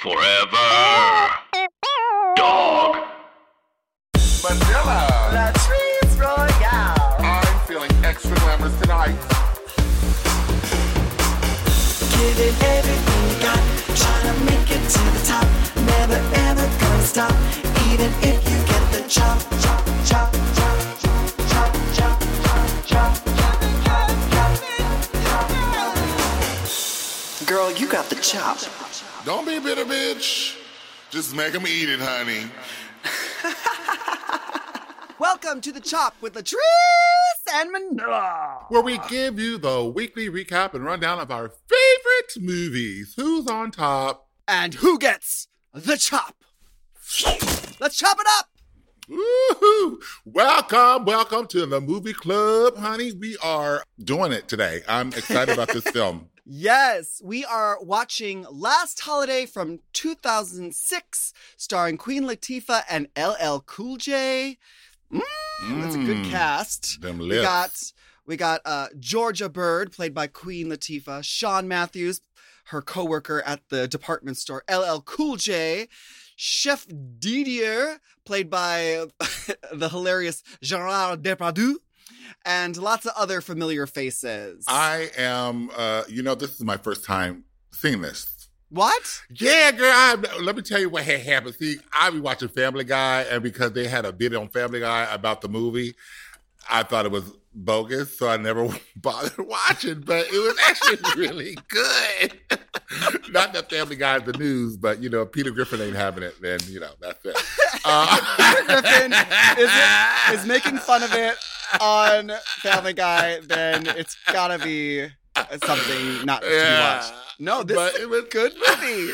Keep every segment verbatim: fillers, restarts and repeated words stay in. Forever Dog. Manila. Latrice Royale. I'm feeling extra glamorous tonight. Giving everything you got, trying to make it to the top. Never ever gonna stop, even if you get the chop, chop, chop, chop, chop, chop, chop, chop, chop. Girl, you got the chop. Don't be a bitter bitch. Just make them eat it, honey. Welcome to The Chop with Latrice and Manila, where we give you the weekly recap and rundown of our favorite movies. Who's on top? And who gets the chop? Let's chop it up! Woohoo! Welcome, welcome to the movie club, honey. We are doing it today. I'm excited about this film. Yes, we are watching Last Holiday from two thousand six, starring Queen Latifah and L L Cool J. Mm, mm, that's a good cast. Them lips. We got, we got uh, Georgia Bird, played by Queen Latifah, Sean Matthews, her co-worker at the department store, L L Cool J, Chef Didier, played by the hilarious Gerard Depardieu, and lots of other familiar faces. I am, uh, you know, this is my first time seeing this. What? Yeah, girl. I, let me tell you what had happened. See, I be watching Family Guy, and because they had a bit on Family Guy about the movie, I thought it was bogus, so I never bothered watching, but it was actually really good. Not that Family Guy is the news, but, you know, Peter Griffin ain't having it, then, you know, that's it. Uh, Peter Griffin is, it, is making fun of it on Family Guy, then it's gotta be something not yeah. to be watched. No, this but is it was, a good movie.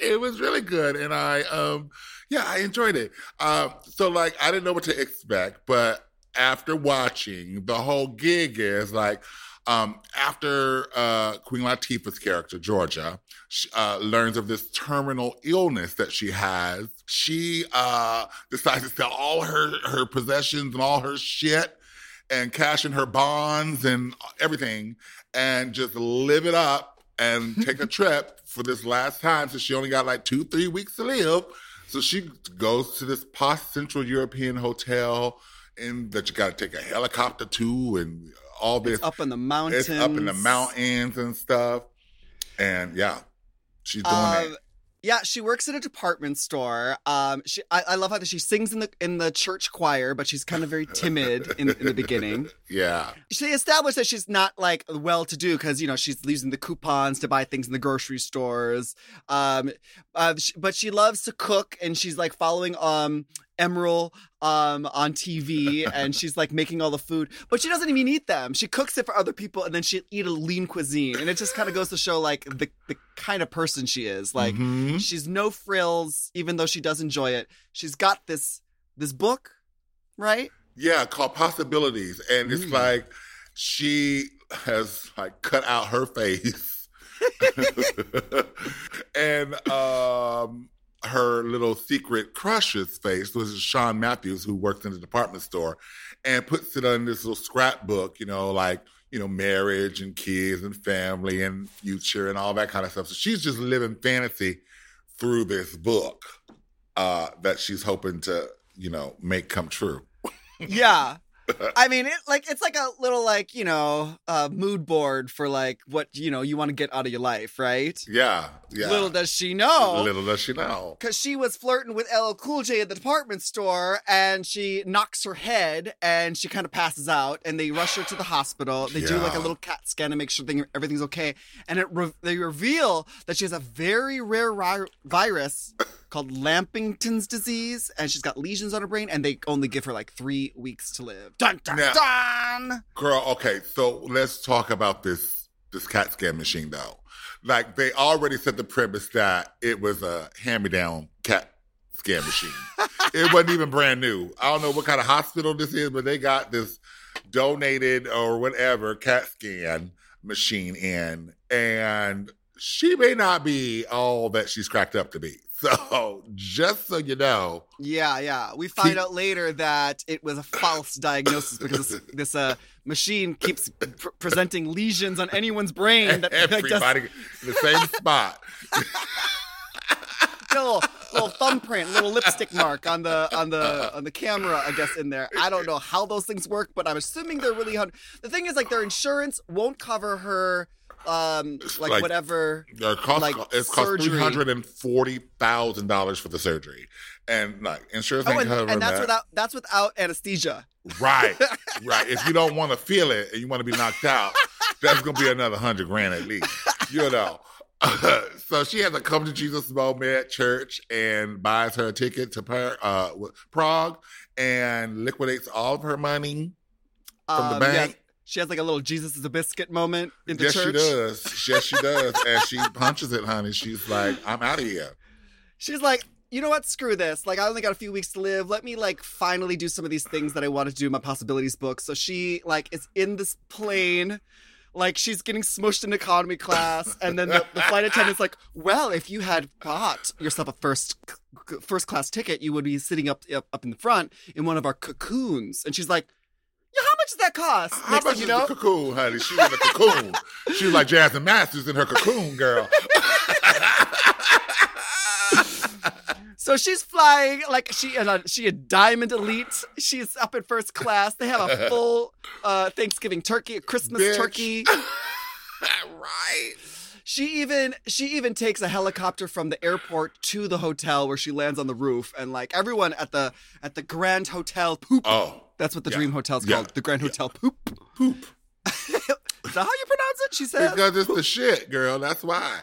It was really good, and I, um, yeah, I enjoyed it. Uh, so, like, I didn't know what to expect, but after watching, the whole gig is like, um, after uh, Queen Latifah's character, Georgia, she, uh, learns of this terminal illness that she has, she uh, decides to sell all her, her possessions and all her shit and cash in her bonds and everything and just live it up and take a trip for this last time. So she only got like two, three weeks to live. So she goes to this posh Central European hotel and that you got to take a helicopter to and all this. It's up in the mountains. It's up in the mountains and stuff. And, yeah, she's doing uh, it. Yeah, she works at a department store. Um, she, I, I love how that she sings in the in the church choir, but she's kind of very timid in, in the beginning. Yeah. She established that she's not, like, well-to-do because, you know, she's using the coupons to buy things in the grocery stores. Um, uh, she, but she loves to cook, and she's, like, following um. Emeril um, on T V, and she's like making all the food, but she doesn't even eat them. She cooks it for other people, and then she'll eat a lean cuisine, and it just kind of goes to show like the, the kind of person she is. Like mm-hmm. she's no frills, even though she does enjoy it. She's got this this book, right? Yeah, called Possibilities, and it's mm. like she has like cut out her face and um. her little secret crush's face, which is Sean Matthews, who works in the department store, and puts it on this little scrapbook, you know, like, you know, marriage and kids and family and future and all that kind of stuff. So she's just living fantasy through this book uh, that she's hoping to, you know, make come true. Yeah. I mean, it like it's like a little, like, you know, uh, mood board for, like, what, you know, you want to get out of your life, right? Yeah, yeah. Little does she know. Little does she know. Because she was flirting with L L Cool J at the department store, and she knocks her head, and she kind of passes out, and they rush her to the hospital. They yeah. do, like, a little CAT scan to make sure thing, everything's okay. And it re- they reveal that she has a very rare ri- virus called Lampington's disease, and she's got lesions on her brain, and they only give her, like, three weeks to live. Dun, dun, now, dun! Girl, okay, so let's talk about this, this CAT scan machine, though. Like, they already set the premise that it was a hand-me-down CAT scan machine. It wasn't even brand new. I don't know what kind of hospital this is, but they got this donated or whatever CAT scan machine in, and she may not be all that she's cracked up to be. So, just so you know. Yeah, yeah. We find keep... out later that it was a false diagnosis because this, this uh, machine keeps pr- presenting lesions on anyone's brain. That, everybody like, does... in the same spot. still a little thumbprint, little lipstick mark on the on the on the camera, I guess, in there. I don't know how those things work, but I'm assuming they're really hard. The thing is, like, their insurance won't cover her. Um, like, like whatever. Cost, like it costs three hundred and forty thousand dollars for the surgery, and like insurance oh, ain't covering that. And that's that. without that's without anesthesia. Right, right. If you don't want to feel it and you want to be knocked out, that's gonna be another hundred grand at least. You know. So she has a come to Jesus moment at church and buys her a ticket to per, uh, Prague and liquidates all of her money from um, the bank. Yeah. She has like a little Jesus is a biscuit moment in the yes, church. Yes, she does. Yes, she does. And she punches it, honey. She's like, I'm out of here. She's like, you know what? Screw this. Like, I only got a few weeks to live. Let me like finally do some of these things that I want to do in my possibilities book. So she like is in this plane. Like, she's getting smushed in economy class. And then the, the flight attendant's like, well, if you had bought yourself a first first class ticket, you would be sitting up up, up in the front in one of our cocoons. And she's like, yeah, how much does that cost? How Next much is you know? the cocoon, honey? She was in a cocoon. She was like Jasmine Masters in her cocoon, girl. So she's flying like she and a, she a diamond elite. She's up in first class. They have a full uh, Thanksgiving turkey, a Christmas Bitch. turkey. Right. She even she even takes a helicopter from the airport to the hotel where she lands on the roof, and like everyone at the at the Grand Hotel Pupp. Oh. That's what the yeah. dream hotel's yeah. called. The Grand Hotel yeah. Pupp. Poop. Is that how you pronounce it? She says. Because it's Poop. The shit, girl. That's why.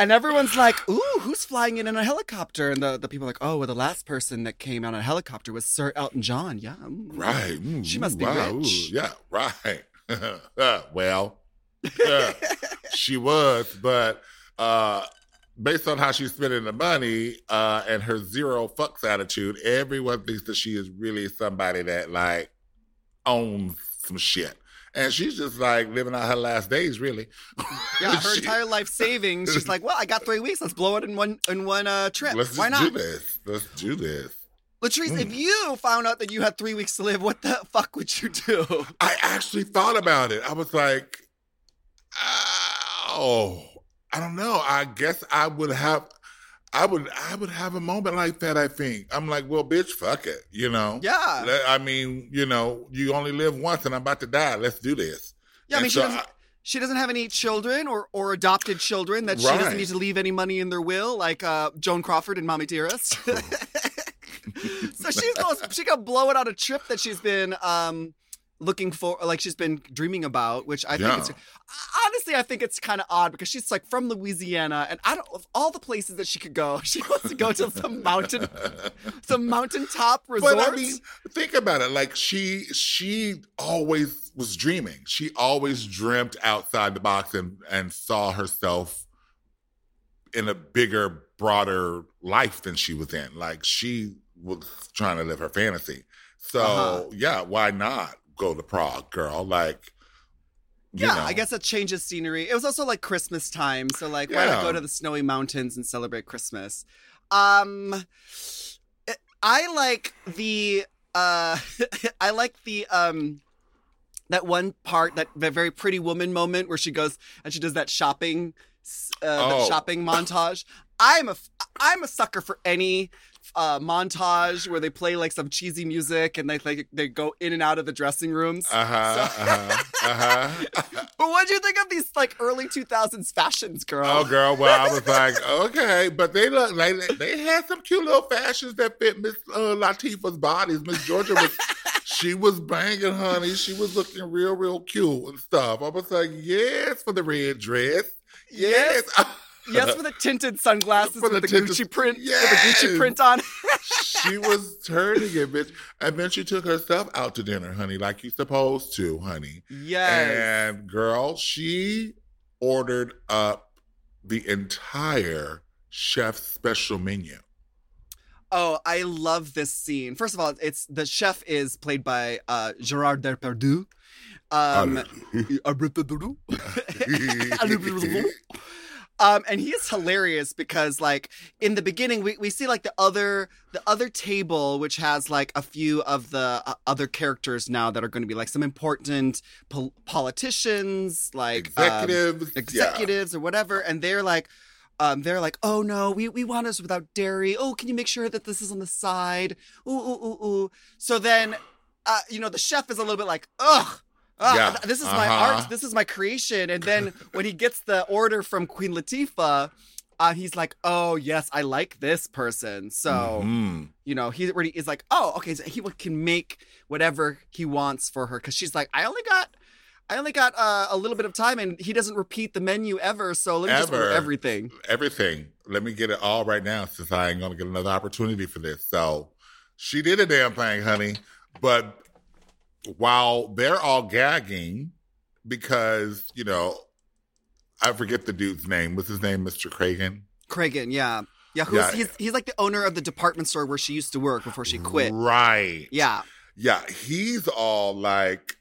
And everyone's like, ooh, who's flying in in a helicopter? And the, the people are like, oh, well, the last person that came out on a helicopter was Sir Elton John. Yeah. Ooh. Right. Ooh, she must be wow, rich. Ooh, yeah, right. uh, well, uh, she was, but... Uh, Based on how she's spending the money uh, and her zero fucks attitude, everyone thinks that she is really somebody that, like, owns some shit. And she's just, like, living out her last days, really. Yeah, her she, entire life savings. She's like, well, I got three weeks. Let's blow it in one in one uh, trip. Let's Why just not? do this. Let's do this. Latrice, mm. if you found out that you had three weeks to live, what the fuck would you do? I actually thought about it. I was like, oh... I don't know. I guess I would have, I would, I would have a moment like that. I think I'm like, well, bitch, fuck it, you know. Yeah. Let, I mean, you know, you only live once, and I'm about to die. Let's do this. Yeah, and I mean, so she doesn't, I, she doesn't have any children or, or adopted children that right. she doesn't need to leave any money in their will, like uh, Joan Crawford in Mommy Dearest. So she's gonna, she gonna blow it on a trip that she's been. Um, looking for, like she's been dreaming about, which I think yeah. it's, honestly, I think it's kind of odd because she's like from Louisiana and I don't, of all the places that she could go, she wants to go to some mountain, some mountaintop resort. But I mean, think about it. Like she, she always was dreaming. She always dreamt outside the box and, and saw herself in a bigger, broader life than she was in. Like she was trying to live her fantasy. So uh-huh. yeah, why not? Go to Prague, girl. Like, you yeah, know. I guess it changes scenery. It was also like Christmas time, so like, yeah. why not go to the snowy mountains and celebrate Christmas? Um, it, I like the, uh, I like the um, that one part that that very Pretty Woman moment where she goes and she does that shopping, uh, oh. that shopping montage. I'm a, I'm a sucker for any. Uh, montage where they play like some cheesy music and they like they go in and out of the dressing rooms. Uh huh. So... uh huh. Uh-huh. But what do you think of these like early two thousands fashions, girl? Oh, girl. Well, I was like, okay, but they look like they had some cute little fashions that fit Miss uh, Latifah's bodies. Miss Georgia was she was banging, honey. She was looking real, real cute and stuff. I was like, yes, for the red dress. Yes. yes. Yes, with the tinted sunglasses with the, the tinted, Gucci print, yes. with the Gucci print on. She was turning it, bitch. And then she took herself out to dinner, honey, like you're supposed to, honey. Yes. And girl, she ordered up the entire chef's special menu. Oh, I love this scene. First of all, it's the chef is played by uh, Gerard Depardieu. Um, Um, and he is hilarious because, like, in the beginning, we, we see, like, the other the other table, which has, like, a few of the uh, other characters now that are going to be, like, some important pol- politicians, like... Executives. Um, executives yeah. or whatever. And they're like, Um, they're like, oh no, we, we want us without dairy. Oh, can you make sure that this is on the side? Ooh, ooh, ooh, ooh. So then, uh, you know, the chef is a little bit like, ugh, uh, yeah. this is uh-huh. my art. This is my creation. And then when he gets the order from Queen Latifah, uh, he's like, oh yes, I like this person. So, mm-hmm. you know, he already is like, oh, okay. So he can make whatever he wants for her. Cause she's like, I only got, I only got uh, a little bit of time, and he doesn't repeat the menu ever, so let me ever. just order everything. Everything. Let me get it all right now, since I ain't going to get another opportunity for this. So she did a damn thing, honey. But while they're all gagging, because, you know, I forget the dude's name. What's his name, Mister Cragen? Cragen, yeah. Yeah, who's, yeah. He's, he's like the owner of the department store where she used to work before she quit. Right. Yeah. Yeah, he's all like...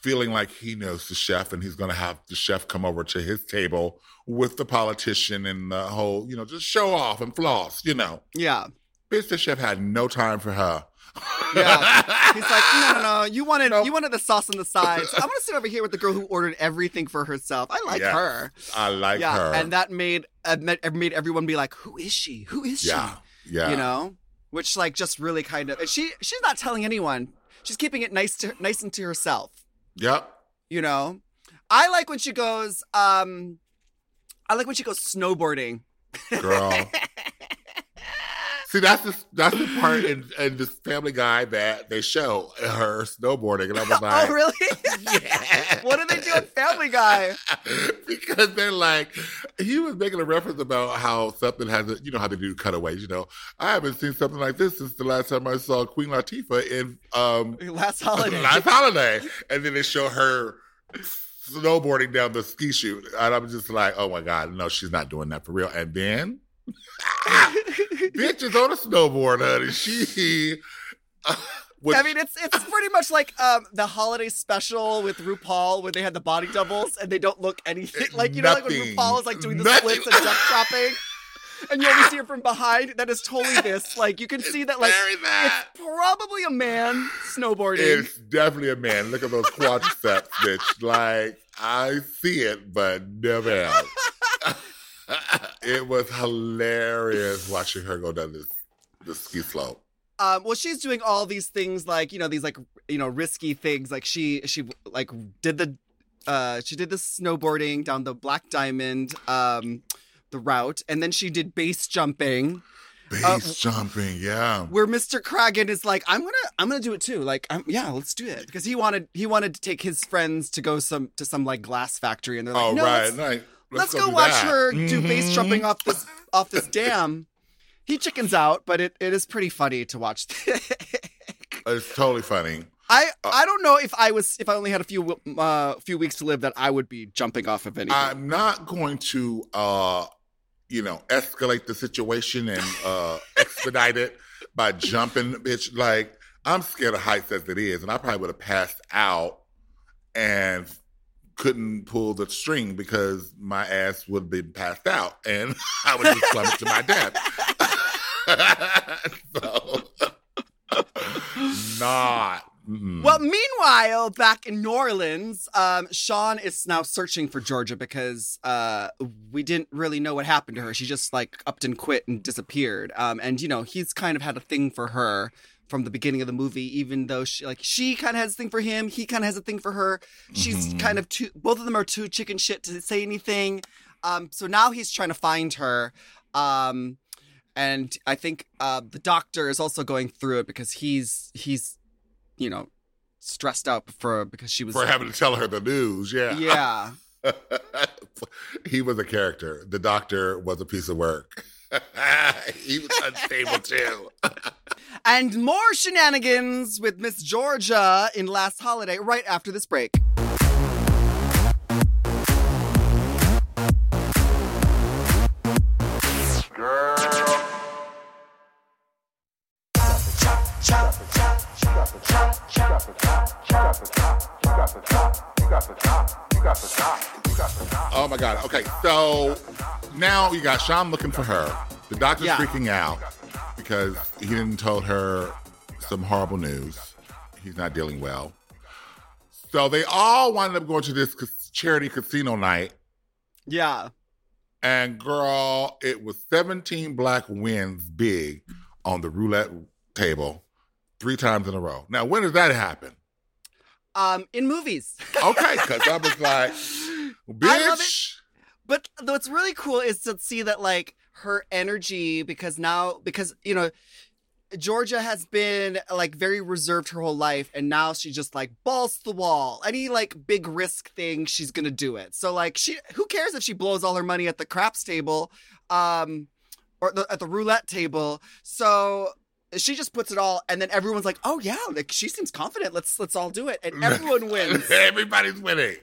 feeling like he knows the chef and he's going to have the chef come over to his table with the politician and the whole, you know, just show off and floss, you know. Yeah. Bitch, the chef had no time for her. Yeah. He's like, no, no, no. You wanted, nope. you wanted the sauce on the sides. I'm going to sit over here with the girl who ordered everything for herself. I like yes, her. I like yeah. her. And that made, uh, made everyone be like, who is she? Who is yeah. she? Yeah. You know? Which, like, just really kind of... she She's not telling anyone. She's keeping it nice, to, nice and to herself. Yep. You know, I like when she goes, um, I like when she goes snowboarding. Girl. See, that's the, that's the part in, in this Family Guy that they show her snowboarding. And I was like, oh, really? Yeah. What do they do in Family Guy? Because they're like, he was making a reference about how something has a, you know, how they do cutaways, you know. I haven't seen something like this since the last time I saw Queen Latifah in um, Last Holiday. Last Holiday. And then they show her snowboarding down the ski chute. And I'm just like, oh my God, no, she's not doing that for real. And then, bitch is on a snowboard, honey. She, uh, which, I mean, it's it's pretty much like um, the holiday special with RuPaul when they had the body doubles and they don't look anything like you nothing, know, like when RuPaul is like doing the nothing. splits and jump dropping, and you only see it from behind. That is totally this. Like you can it's see that, like that. It's probably a man snowboarding. It's definitely a man. Look at those quadriceps, bitch. Like I see it, but never else. It was hilarious watching her go down this, this ski slope. Um, well, she's doing all these things like, you know, these like, you know, risky things. Like she, she like did the, uh, she did the snowboarding down the Black Diamond, um, the route. And then she did base jumping. Base uh, jumping, yeah. Where Mister Cragen is like, I'm gonna, I'm gonna do it too. Like, I'm, yeah, let's do it because he wanted, he wanted to take his friends to go some to some like glass factory, and they're like, oh, no, right, nice. Let's, Let's go, go watch that. her do mm-hmm. base jumping off this off this dam. He chickens out, but it, it is pretty funny to watch. It's totally funny. I, uh, I don't know if I was if I only had a few uh, few weeks to live that I would be jumping off of anything. I'm not going to uh, you know escalate the situation and uh, expedite it by jumping, bitch. Like I'm scared of heights as it is, and I probably would have passed out and couldn't pull the string because my ass would have been passed out and I would just plummet to my death. So, not. Mm. Well, meanwhile, back in New Orleans, um, Sean is now searching for Georgia because uh, we didn't really know what happened to her. She just like upped and quit and disappeared. Um, and, you know, he's kind of had a thing for her from the beginning of the movie, even though she like she kind of has a thing for him, he kind of has a thing for her. She's mm-hmm. kind of too, both of them are too chicken shit to say anything. Um, so now he's trying to find her. Um, and I think uh, the doctor is also going through it because he's he's, you know, stressed out for because she was for having to tell her the news. Yeah, yeah. He was a character. The doctor was a piece of work. He was unstable too. And more shenanigans with Miss Georgia in Last Holiday right after this break. Girl. Oh my God. Okay, so now you got Sean looking for her. The doctor's yeah. freaking out because he didn't tell her some horrible news. He's not dealing well. So they all wind up going to this charity casino night. Yeah. And girl, it was seventeen black wins big on the roulette table three times in a row. Now, when does that happen? Um, in movies. Okay, because I was like, bitch. I love it. But what's really cool is to see that, like, her energy, because now, because, you know, Georgia has been, like, very reserved her whole life, and now she just, like, balls to the wall. Any, like, big risk thing, she's gonna do it. So, like, she, who cares if she blows all her money at the craps table, um, or the, at the roulette table? So she just puts it all, and then everyone's like, "Oh yeah, like she seems confident. Let's let's all do it," and everyone wins. Everybody's winning.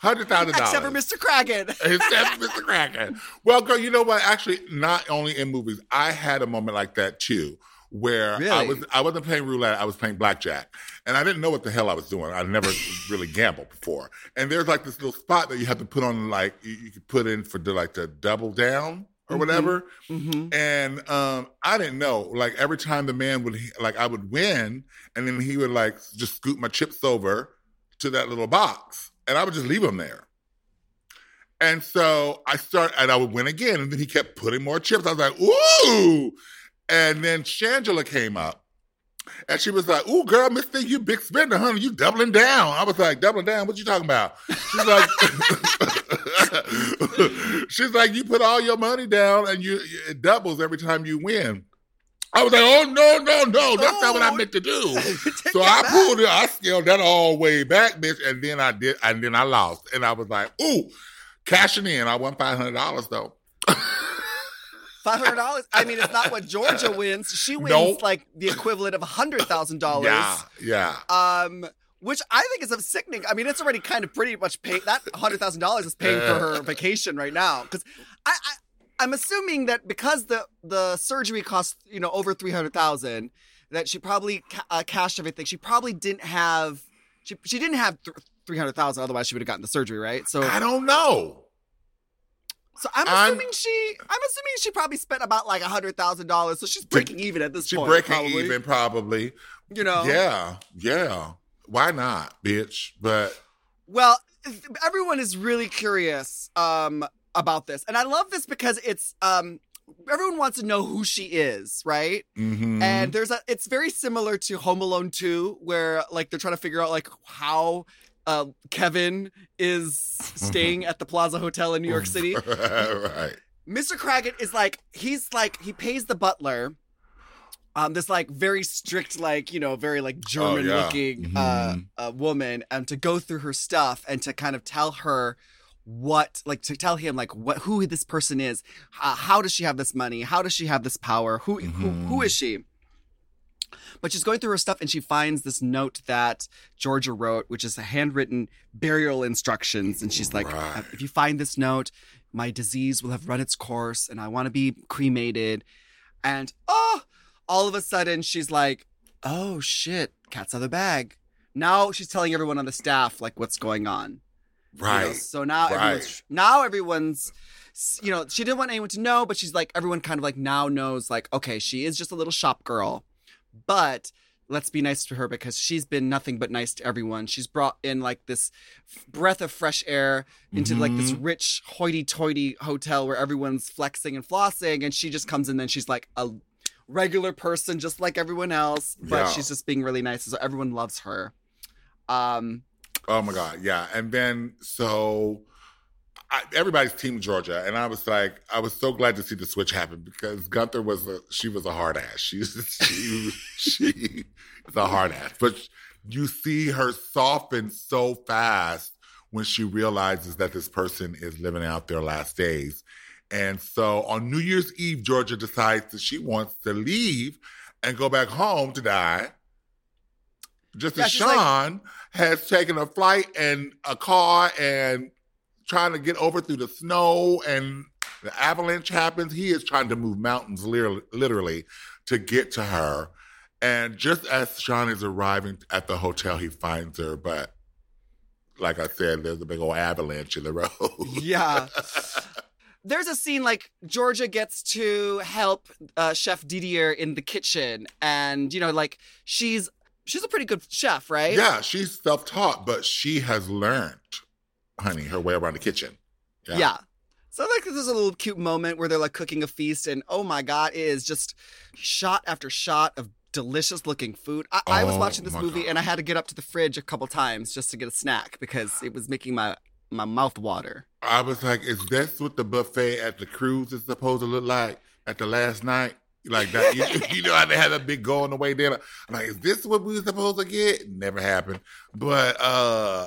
Hundred thousand dollars. Except for Mister Kraken. Except for Mister Kraken. Well, girl, you know what? Actually, not only in movies, I had a moment like that too. Where really? I was, I wasn't playing roulette. I was playing blackjack, and I didn't know what the hell I was doing. I never really gambled before. And there's like this little spot that you have to put on, like you, you could put in for the, like the double down or mm-hmm. whatever. Mm-hmm. And um, I didn't know. Like every time the man would, like I would win, and then he would like just scoop my chips over to that little box, and I would just leave them there. And so I start, and I would win again, and then he kept putting more chips. I was like, ooh. And then Shangela came up, and she was like, ooh, girl, Miss Thing, you big spender, honey. You doubling down. I was like, doubling down? What you talking about? She's like, she's like, you put all your money down, and you it doubles every time you win. I was like, oh, no, no, no. That's oh, not what I meant to do. So I back. pulled it. I scaled that all way back, bitch, and then I did, and then I lost. And I was like, ooh, cashing in. I won five hundred dollars, though. five hundred dollars. I mean, it's not what Georgia wins. She wins nope. like the equivalent of one hundred thousand dollars. Yeah, yeah. Um, which I think is sickening. I mean, it's already kind of pretty much paid. That one hundred thousand dollars is paying for her vacation right now. Because I, I, I'm assuming that because the, the surgery cost, you know, over three hundred thousand dollars, that she probably ca- uh, cashed everything. She probably didn't have, she, she didn't have th- three hundred thousand dollars. Otherwise, she would have gotten the surgery, right? So I don't know. So I'm assuming I'm, she, I'm assuming she probably spent about like a hundred thousand dollars. So she's breaking she, even at this she point. She's breaking probably. even, probably. You know. Yeah, yeah. Why not, bitch? But well, everyone is really curious um, about this, and I love this because it's um, everyone wants to know who she is, right? Mm-hmm. And there's a, it's very similar to Home Alone Two, where like they're trying to figure out like how. Uh, Kevin is staying at the Plaza Hotel in New York City. Right. Mister Kraken is like, he's like, he pays the butler um, this like very strict, like, you know, very like German oh, yeah. looking mm-hmm. uh, uh, woman um, to go through her stuff and to kind of tell her what, like to tell him like what, who this person is. Uh, how does she have this money? How does she have this power? Who, mm-hmm. who, who is she? But she's going through her stuff and she finds this note that Georgia wrote, which is a handwritten burial instructions. And she's like, right. If you find this note, my disease will have run its course and I want to be cremated. And oh, all of a sudden she's like, oh shit, cat's out of the bag. Now she's telling everyone on the staff, like what's going on. Right. You know, so now, right. everyone's, now everyone's, you know, she didn't want anyone to know, but she's like, everyone kind of like now knows like, okay, she is just a little shop girl. But let's be nice to her because she's been nothing but nice to everyone. She's brought in like this f- breath of fresh air into mm-hmm. like this rich hoity-toity hotel where everyone's flexing and flossing. And she just comes in and she's like a regular person just like everyone else. But yeah. she's just being really nice. So everyone loves her. Um, oh, my God. Yeah. And then so I, everybody's team Georgia, and I was like, I was so glad to see the switch happen because Gunther was a, she was a hard ass. She's she, she is a hard ass, but you see her soften so fast when she realizes that this person is living out their last days. And so on New Year's Eve, Georgia decides that she wants to leave and go back home to die. Just yeah, as Sean like- has taken a flight and a car and trying to get over through the snow and the avalanche happens. He is trying to move mountains literally to get to her. And just as Sean is arriving at the hotel, he finds her. But like I said, there's a big old avalanche in the road. Yeah. There's a scene like Georgia gets to help uh, Chef Didier in the kitchen. And, you know, like she's she's a pretty good chef, right? Yeah, she's self-taught, but she has learned. Honey, her way around the kitchen. Yeah. yeah. So like there's a little cute moment where they're like cooking a feast, and oh my God, it is just shot after shot of delicious looking food. I, oh, I was watching this movie God. and I had to get up to the fridge a couple times just to get a snack because it was making my, my mouth water. I was like, is that what the buffet at the cruise is supposed to look like at the last night? Like that, you, you know how they had a big go on the way there. Like, like, is this what we were supposed to get? Never happened. But uh,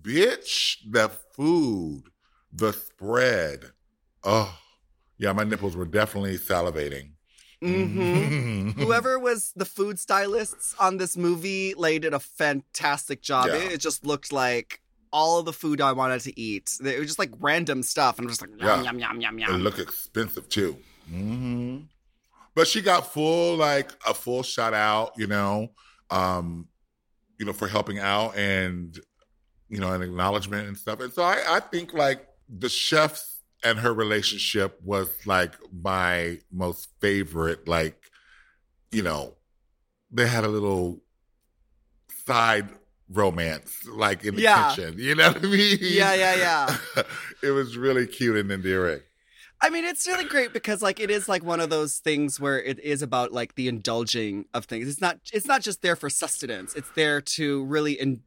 bitch, the food, the spread. Oh, yeah, my nipples were definitely salivating. Mm-hmm. Whoever was the food stylists on this movie, like, did a fantastic job. Yeah. It, it just looked like all of the food I wanted to eat. It was just like random stuff, and I'm just like, yum, yeah. yum, yum, yum, yum. It looked expensive too. Mm-hmm. But she got full, like, a full shout out, you know, um, you know, for helping out and, you know, an acknowledgement and stuff. And so I, I think, like, the chefs and her relationship was, like, my most favorite. Like, you know, they had a little side romance, like, in the yeah. kitchen. You know what I mean? Yeah, yeah, yeah. It was really cute and endearing. I mean, it's really great because, like, it is like one of those things where it is about like the indulging of things. It's not. It's not just there for sustenance. It's there to really, in,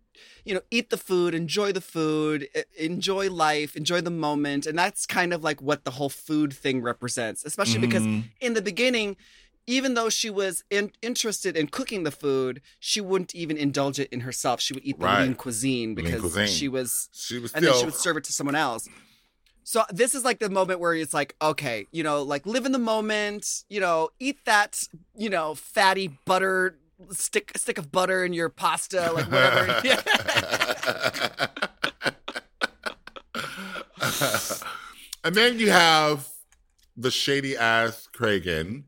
you know, eat the food, enjoy the food, enjoy life, enjoy the moment, and that's kind of like what the whole food thing represents. Especially because mm-hmm. in the beginning, even though she was in, interested in cooking the food, she wouldn't even indulge it in herself. She would eat the right. lean cuisine because lean cuisine. she was, she was, and still... then she would serve it to someone else. So this is like the moment where it's like, okay, you know, like live in the moment, you know, eat that, you know, fatty butter, stick stick of butter in your pasta, like whatever. And then you have the shady ass Cragen,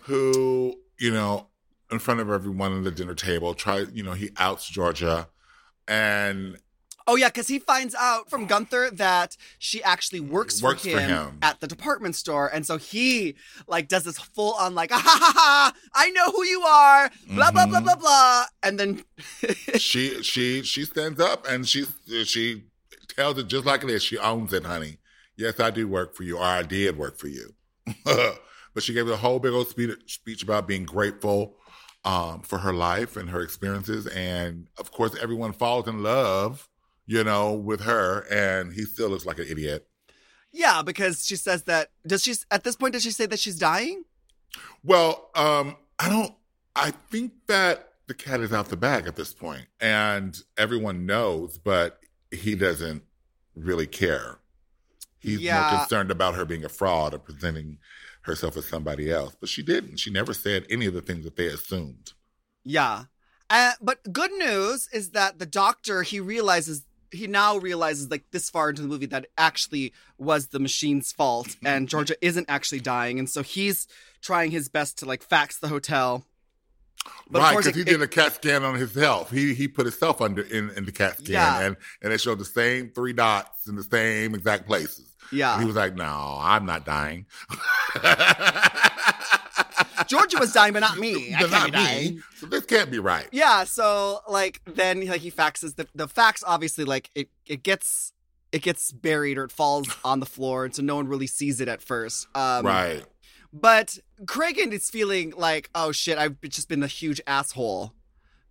who, you know, in front of everyone at the dinner table, tries, you know, he outs Georgia and... Oh, yeah, because he finds out from Gunther that she actually works, works for, him for him at the department store. And so he, like, does this full-on, like, ah, ha, ha, ha, I know who you are, blah, mm-hmm. blah, blah, blah, blah. And then... she she she stands up and she she tells it just like it is. She owns it, honey. Yes, I do work for you, or I did work for you. But she gave a whole big old speech about being grateful um, for her life and her experiences. And, of course, everyone falls in love, you know, with her, and he still looks like an idiot. Yeah, because she says that, does she, at this point, does she say that she's dying? Well, um, I don't, I think that the cat is out the bag at this point, and everyone knows, but he doesn't really care. He's yeah. more concerned about her being a fraud or presenting herself as somebody else, but she didn't. She never said any of the things that they assumed. Yeah. Uh, but good news is that the doctor, he realizes He now realizes, like, this far into the movie that it actually was the machine's fault and Georgia isn't actually dying. And so he's trying his best to, like, fax the hotel. But right, because he it, did a CAT scan on his health. He he put himself under in, in the CAT scan, yeah. and, and it showed the same three dots in the same exact places. Yeah. And he was like, no, I'm not dying. Georgia was dying, but not me. But I can't not be dying. Me. So this can't be right. Yeah. So like then like he faxes the the fax. Obviously, like it, it gets it gets buried or it falls on the floor, and so no one really sees it at first. Um, right. But Cragen is feeling like, oh shit, I've just been a huge asshole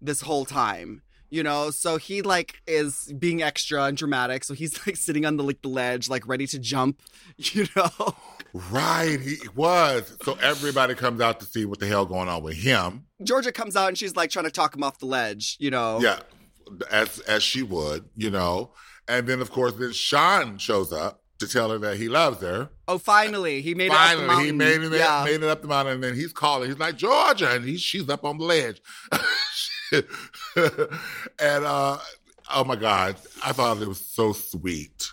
this whole time, you know. So he like is being extra and dramatic. So he's like sitting on the like the ledge, like ready to jump, you know. Right, he was. So everybody comes out to see what the hell going on with him. Georgia comes out and she's like trying to talk him off the ledge, you know. Yeah, as as she would, you know. And then, of course, then Sean shows up to tell her that he loves her. Oh, finally. He made finally, it up the mountain. Finally, he made it, yeah. made it up the mountain. And then he's calling. He's like, Georgia. And he, she's up on the ledge. And, uh, oh, my God. I thought it was so sweet.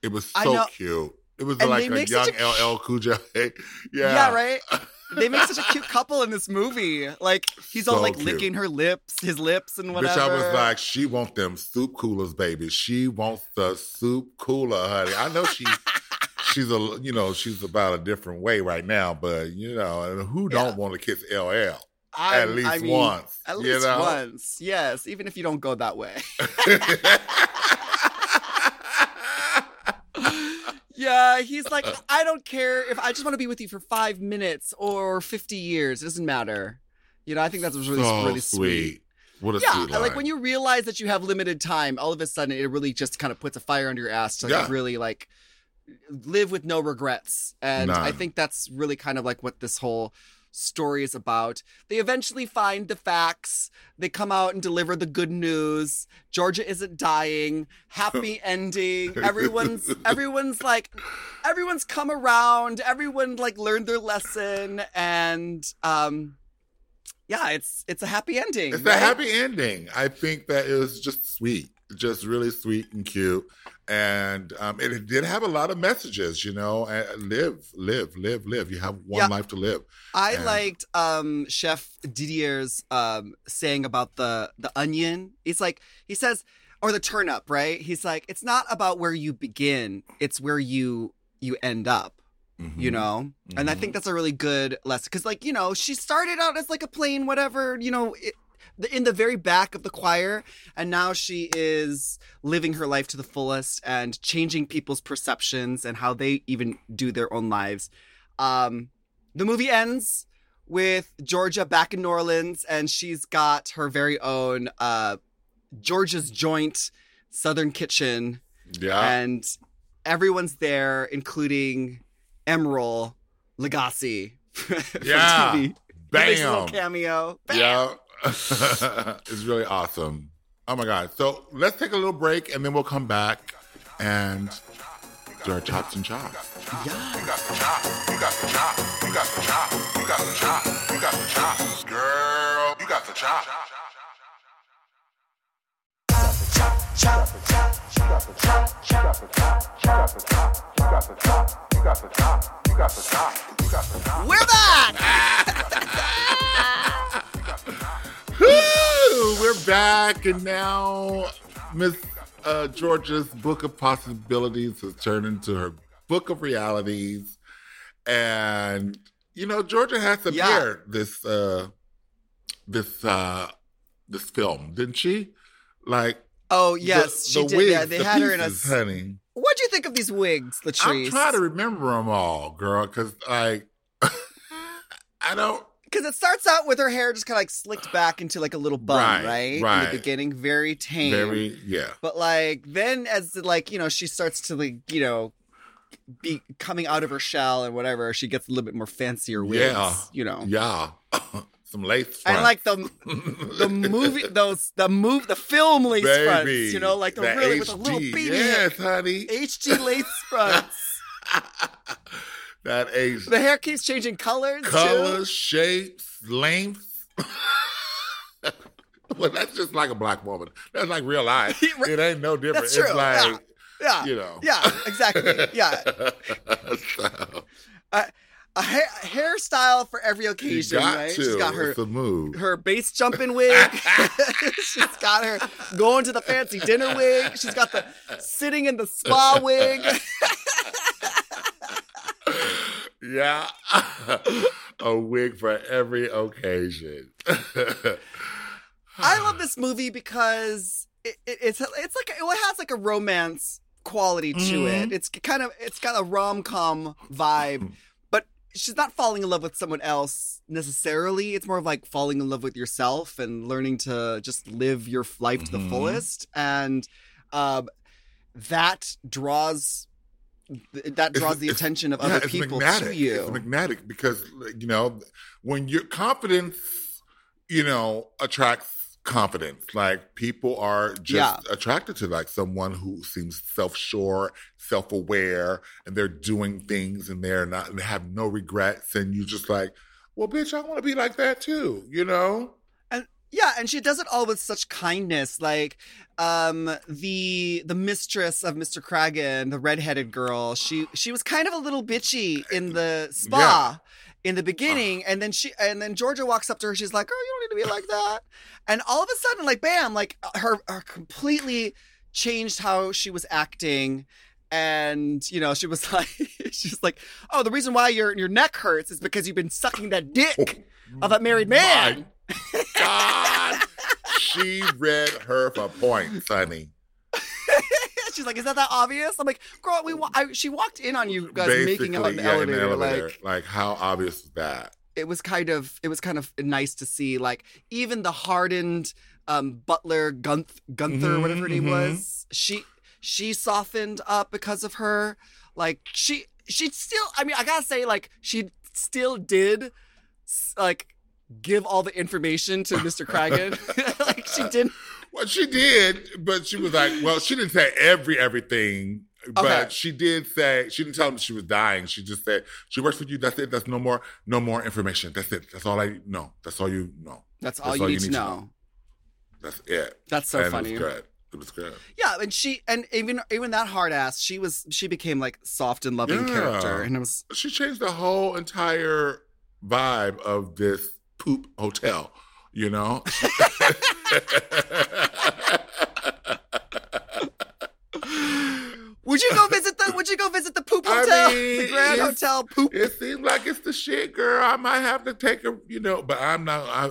It was so cute. It was and like a young a... L L Cool J. Yeah. Yeah, right? They make such a cute couple in this movie. Like, he's so all like cute. Licking her lips, his lips and whatever. Bitch, I was like, she wants them soup coolers, baby. She wants the soup cooler, honey. I know she, she's a, you know, she's about a different way right now, but, you know, who don't yeah. want to kiss L L? I, at least I mean, once. At least you know? once, yes. Even if you don't go that way. Yeah, uh, he's like, I don't care if I just want to be with you for five minutes or fifty years. It doesn't matter. You know, I think that's really, so really sweet. sweet. What a yeah, sweet line. Like when you realize that you have limited time, all of a sudden it really just kind of puts a fire under your ass to like, yeah. really like live with no regrets. And None. I think that's really kind of like what this whole story is about. They eventually find the facts. They come out and deliver the good news. Georgia isn't dying. Happy ending. Everyone's everyone's like everyone's come around. Everyone like learned their lesson, and um yeah, it's it's a happy ending. It's right? a happy ending. I think that it was just sweet, just really sweet and cute. And um, it did have a lot of messages, you know. Uh, live, live, live, live. You have one yeah. life to live. I and... liked um, Chef Didier's um, saying about the, the onion. He's like, he says, or the turnip, right? He's like, it's not about where you begin. It's where you you end up, mm-hmm. you know? Mm-hmm. And I think that's a really good lesson. Because, like, you know, she started out as like a plain whatever, you know, it, in the very back of the choir, and now she is living her life to the fullest and changing people's perceptions and how they even do their own lives. Um, the movie ends with Georgia back in New Orleans, and she's got her very own uh, Georgia's Joint Southern Kitchen. Yeah. And everyone's there, including Emeril Lagasse from yeah. T V. Bam. He makes a little cameo. Bam. Yeah. It's really awesome. Oh my God. So let's take a little break and then we'll come back and do our chops and chops. Yeah. You got the chop. You got the chop. You got the chop. You got the chop. You got the chop. Girl, you got the chop. Chop, chop, chop. You got the chop. You got the chop. You got the chop. You got the chop. You got the chop. You got the chop. You got the chop. We're back. Woo! We're back, and now Miss uh, Georgia's book of possibilities has turned into her book of realities, and you know Georgia has to yeah. bear this uh, this uh, this film, didn't she? Like, oh yes, the, she the did. Wigs, yeah, they the had pieces, her in a. Honey, what do you think of these wigs, Latrice? I'm trying to remember them all, girl, because like I don't. Because it starts out with her hair just kind of like slicked back into like a little bun, right? Right. right. In the beginning, very tame. Very, yeah. But like then as like, you know, she starts to like, you know, be coming out of her shell and whatever, she gets a little bit more fancier wigs, yeah. you know. Yeah. Some lace fronts. And like the the movie, those, the move, the film lace Baby, fronts, you know, like the, the really H D, with a little beanie. Yes, honey. H D lace fronts. That age. The hair keeps changing colors, colors, too. Shapes, lengths. Well, that's just like a black woman. That's like real life. It ain't no different. That's true. It's like, yeah. Yeah. You know. Yeah, exactly. Yeah. So. uh, a ha- hairstyle for every occasion, got right? To. She's got her, it's a move. Her bass jumping wig. She's got her going to the fancy dinner wig. She's got the sitting in the spa wig. Yeah, a wig for every occasion. I love this movie because it, it, it's it's like it has like a romance quality to mm-hmm. it. It's kind of it's got a rom-com vibe, but she's not falling in love with someone else necessarily. It's more of like falling in love with yourself and learning to just live your life to mm-hmm. the fullest, and um, that draws. That draws it's, the attention of yeah, other people magnetic. to you. It's magnetic because, you know, when your confidence, you know, attracts confidence. Like, people are just yeah. attracted to, like, someone who seems self-sure, self-aware, and they're doing things and they're not, and they have no regrets. And you're just like, well, bitch, I want to be like that too, you know? And yeah, and she does it all with such kindness. Like, um, the the mistress of Mister Kragan, the redheaded girl, she she was kind of a little bitchy in the spa yeah. in the beginning, and then she and then Georgia walks up to her. She's like, "Girl, you don't need to be like that." And all of a sudden, like, bam! Like, her, her completely changed how she was acting. And, you know, she was like, she's like, oh, the reason why your your neck hurts is because you've been sucking that dick oh, of a married man. My God. She read her for points, honey. She's like, is that that obvious? I'm like, girl, we wa- I, she walked in on you guys Basically, making out in the, yeah, elevator, in the elevator. Like, like, how obvious is that? It was kind of, it was kind of nice to see, like, even the hardened um, butler Gunth- Gunther, mm-hmm, whatever her name mm-hmm. was. She she softened up because of her. Like, she she still, I mean, I gotta say, like, she still did, like, give all the information to Mister Kragan. Like, she didn't. Well, she did, but she was like, well, she didn't say every everything. But okay. she did say, she didn't tell him she was dying. She just said, she works with you. That's it. That's no more, no more information. That's it. That's all I know. That's all you know. That's, that's all, all you need, you need to, know. to know. That's it. That's so and funny. It was good. It was good. Yeah. And she, and even, even that hard ass, she was, she became like soft and loving yeah. character. And it was, she changed the whole entire vibe of this poop hotel, you know? Would you go visit the? Would you go visit the poop hotel? I mean, the Grand Hotel Pupp. It seems like it's the shit, girl. I might have to take a, you know, but I'm not. I,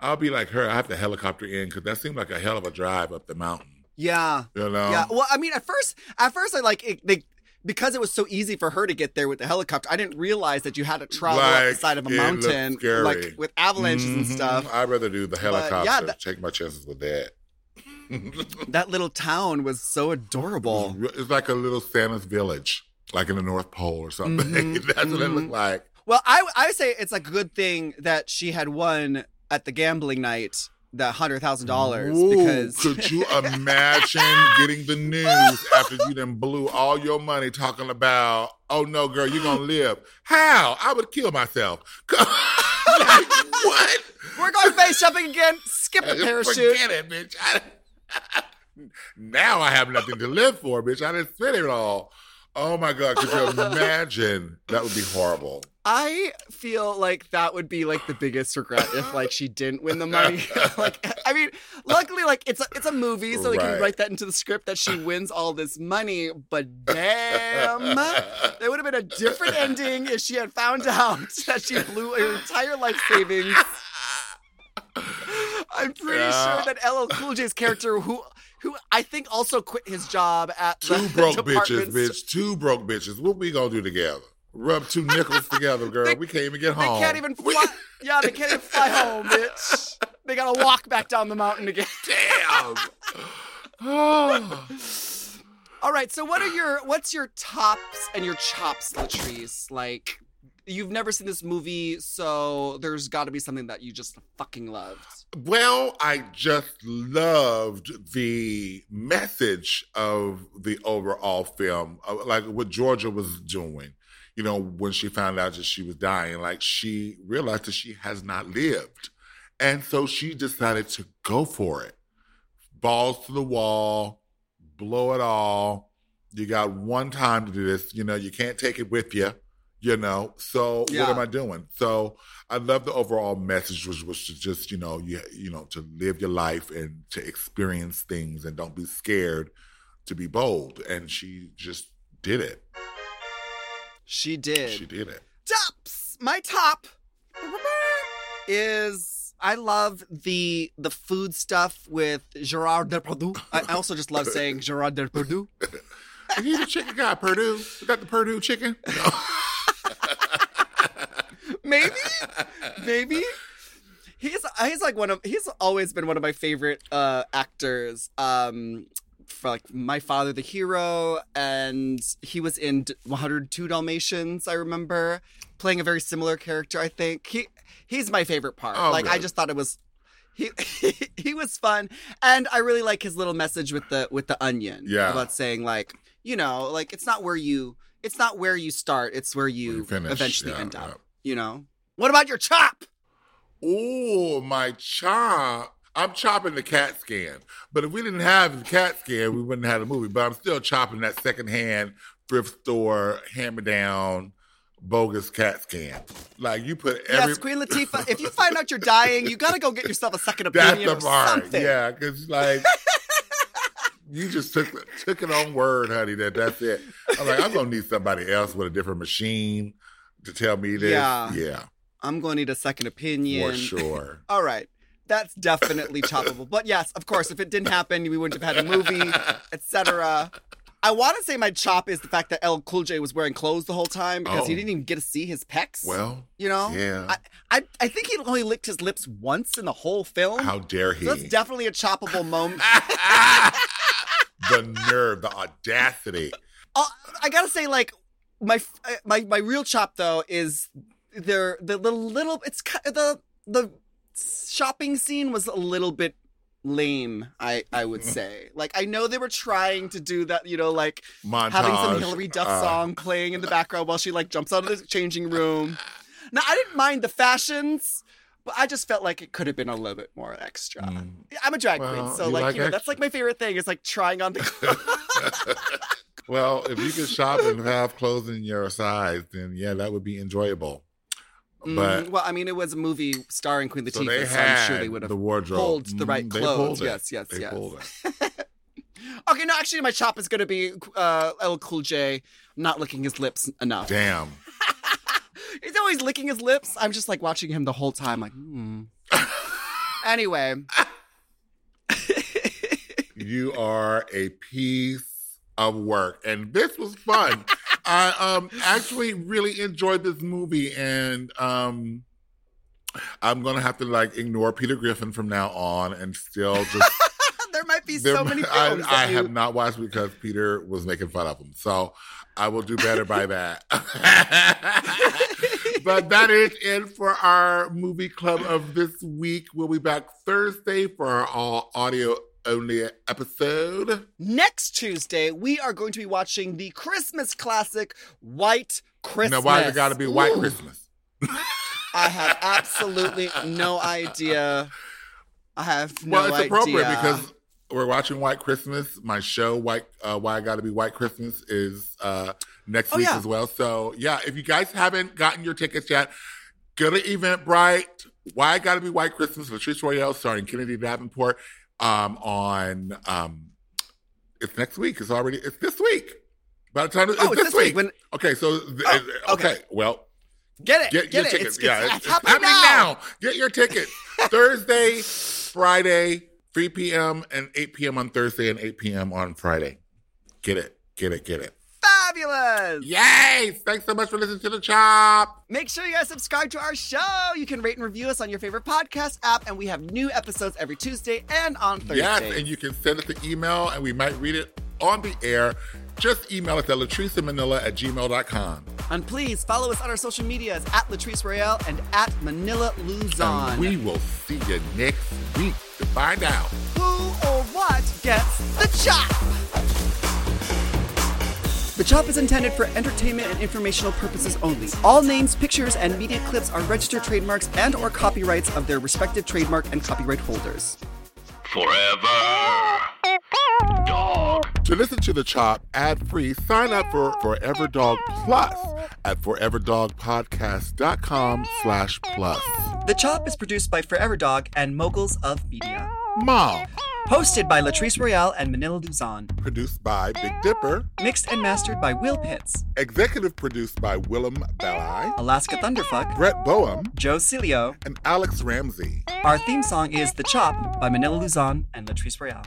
I'll be like her. I have to helicopter in because that seemed like a hell of a drive up the mountain. Yeah, you know. Yeah. Well, I mean, at first, at first, I like it, they because it was so easy for her to get there with the helicopter. I didn't realize that you had to travel like, up the side of a mountain, like with avalanches mm-hmm. and stuff. I'd rather do the helicopter. But, yeah, that- take my chances with that. That little town was so adorable. It's like a little Santa's village, like in the North Pole or something. Mm-hmm. That's mm-hmm. what it looked like. Well, I I would say it's a good thing that she had won at the gambling night the one hundred thousand dollars because... Could you imagine getting the news after you done blew all your money talking about, oh no, girl, you're going to live. How? I would kill myself. Like, what? We're going face shopping again. Skip the parachute. Forget it, bitch. I... Now I have nothing to live for, bitch. I didn't spend it all. Oh my God, could you imagine? That would be horrible. I feel like that would be like the biggest regret if like she didn't win the money. Like, I mean, luckily, like it's a, it's a movie, so they right. can write that into the script that she wins all this money. But damn, there would have been a different ending if she had found out that she blew her entire life savings. I'm pretty yeah. sure that L L Cool J's character, who who I think also quit his job at two the broke bitches, bitch, two broke bitches. What we gonna do together? Rub two nickels together, girl. They, we can't even get home. They can't even fly. yeah, they can't even fly home, bitch. They gotta walk back down the mountain again. Damn. Oh. All right. So, what are your what's your tops and your chops, Latrice? Like. You've never seen this movie, so there's got to be something that you just fucking loved. Well, I just loved the message of the overall film, like what Georgia was doing. You know, when she found out that she was dying, like she realized that she has not lived. And so she decided to go for it. Balls to the wall, blow it all. You got one time to do this. You know, you can't take it with you. You know, so yeah. what am I doing? So I love the overall message, which was to just, you know, you, you know, to live your life and to experience things and don't be scared to be bold. And she just did it. She did. She did it. Tops! My top is, I love the the food stuff with Gerard Depardieu. I also just love saying Gerard Depardieu. He's a chicken guy, Purdue. We got the Purdue chicken. No. Maybe, maybe he's he's like one of he's always been one of my favorite uh, actors. Um, for like My Father the Hero, and he was in one hundred two Dalmatians. I remember playing a very similar character. I think he he's my favorite part. Oh, like really? I just thought it was he, he he was fun, and I really like his little message with the with the onion. Yeah, about saying like you know like it's not where you it's not where you start, it's where you, where you finish. eventually yeah, end up. Right. You know? What about your chop? Ooh, my chop. I'm chopping the CAT scan. But if we didn't have the CAT scan, we wouldn't have had a movie. But I'm still chopping that secondhand thrift store, hammer-down, bogus CAT scan. Like, you put every... Yes, Queen Latifah, if you find out you're dying, you got to go get yourself a second opinion or part. something. Yeah, because, like... You just took took it on word, honey, that that's it. I'm like, I'm going to need somebody else with a different machine to tell me this. Yeah. yeah. I'm going to need a second opinion. For sure. All right. That's definitely choppable. But yes, of course, if it didn't happen, we wouldn't have had a movie, et cetera. I want to say my chop is the fact that L L Cool J was wearing clothes the whole time because oh. he didn't even get to see his pecs. Well, you know, yeah. I, I I think he only licked his lips once in the whole film. How dare he? So that's definitely a choppable moment. The nerve, the audacity. Uh, I gotta say, like my my my real chop though is their the little little it's the the shopping scene was a little bit. Lame, I, I would say. Like, I know they were trying to do that, you know, like montage, having some Hillary Duff uh, song playing in the background while she like jumps out of the changing room. Now, I didn't mind the fashions, but I just felt like it could have been a little bit more extra. Mm. I'm a drag well, queen, so you like, like you know, that's like my favorite thing is like trying on the Well, if you could shop and have clothes in your size, then yeah, that would be enjoyable. But, mm, well, I mean, it was a movie starring Queen Latifah, so, they had so I'm sure they would have the wardrobe. pulled the right mm, clothes. Yes, yes, they yes. Pulled it. Okay, no, actually, my chop is going to be uh, L L Cool J not licking his lips enough. Damn. He's always licking his lips. I'm just like watching him the whole time, like, hmm. Anyway. You are a piece of work, and this was fun. I um, actually really enjoyed this movie, and um, I'm going to have to, like, ignore Peter Griffin from now on and still just... there might be there so might, many films. I, I you... have not watched because Peter was making fun of him, so I will do better by that. But that is it for our movie club of this week. We'll be back Thursday for our all-audio only episode. Next Tuesday, we are going to be watching the Christmas classic, White Christmas. Now, why it gotta be White Ooh. Christmas? I have absolutely no idea. I have no idea. Well, it's appropriate idea. Because we're watching White Christmas. My show, White, uh, Why It Gotta Be White Christmas, is uh, next oh, week yeah. as well. So, yeah, if you guys haven't gotten your tickets yet, go to Eventbrite. Why It Gotta Be White Christmas, Latrice Royale, starring Kennedy Davenport. Um, on um, it's next week. It's already it's this week. By the time it's, oh, it's this, this week. week when... Okay, so th- oh, okay. okay, well, get it, get, get your it. tickets. It's, yeah, it's, it's happening, happening now. now. Get your tickets. Thursday, Friday, three p.m. and eight p.m. on Thursday and eight p.m. on Friday. Get it, get it, get it. Fabulous! Yay! Thanks so much for listening to The Chop. Make sure you guys subscribe to our show. You can rate and review us on your favorite podcast app, and we have new episodes every Tuesday and on Thursday. Yes, and you can send us an email, and we might read it on the air. Just email us at latrice manila at gmail dot com. And please follow us on our social medias at Latrice Royale and at Manila Luzon. And we will see you next week to find out who or what gets The Chop. The Chop is intended for entertainment and informational purposes only. All names, pictures, and media clips are registered trademarks and or copyrights of their respective trademark and copyright holders. Forever Dog. To listen to The Chop ad-free, sign up for Forever Dog Plus at foreverdogpodcast dot com slash plus. The Chop is produced by Forever Dog and Moguls of Media. Mom. Hosted by Latrice Royale and Manila Luzon. Produced by Big Dipper. Mixed and mastered by Will Pitts. Executive produced by Willam Belli, Alaska Thunderfuck, Brett Boehm, Joe Cilio, and Alex Ramsey. Our theme song is The Chop by Manila Luzon and Latrice Royale.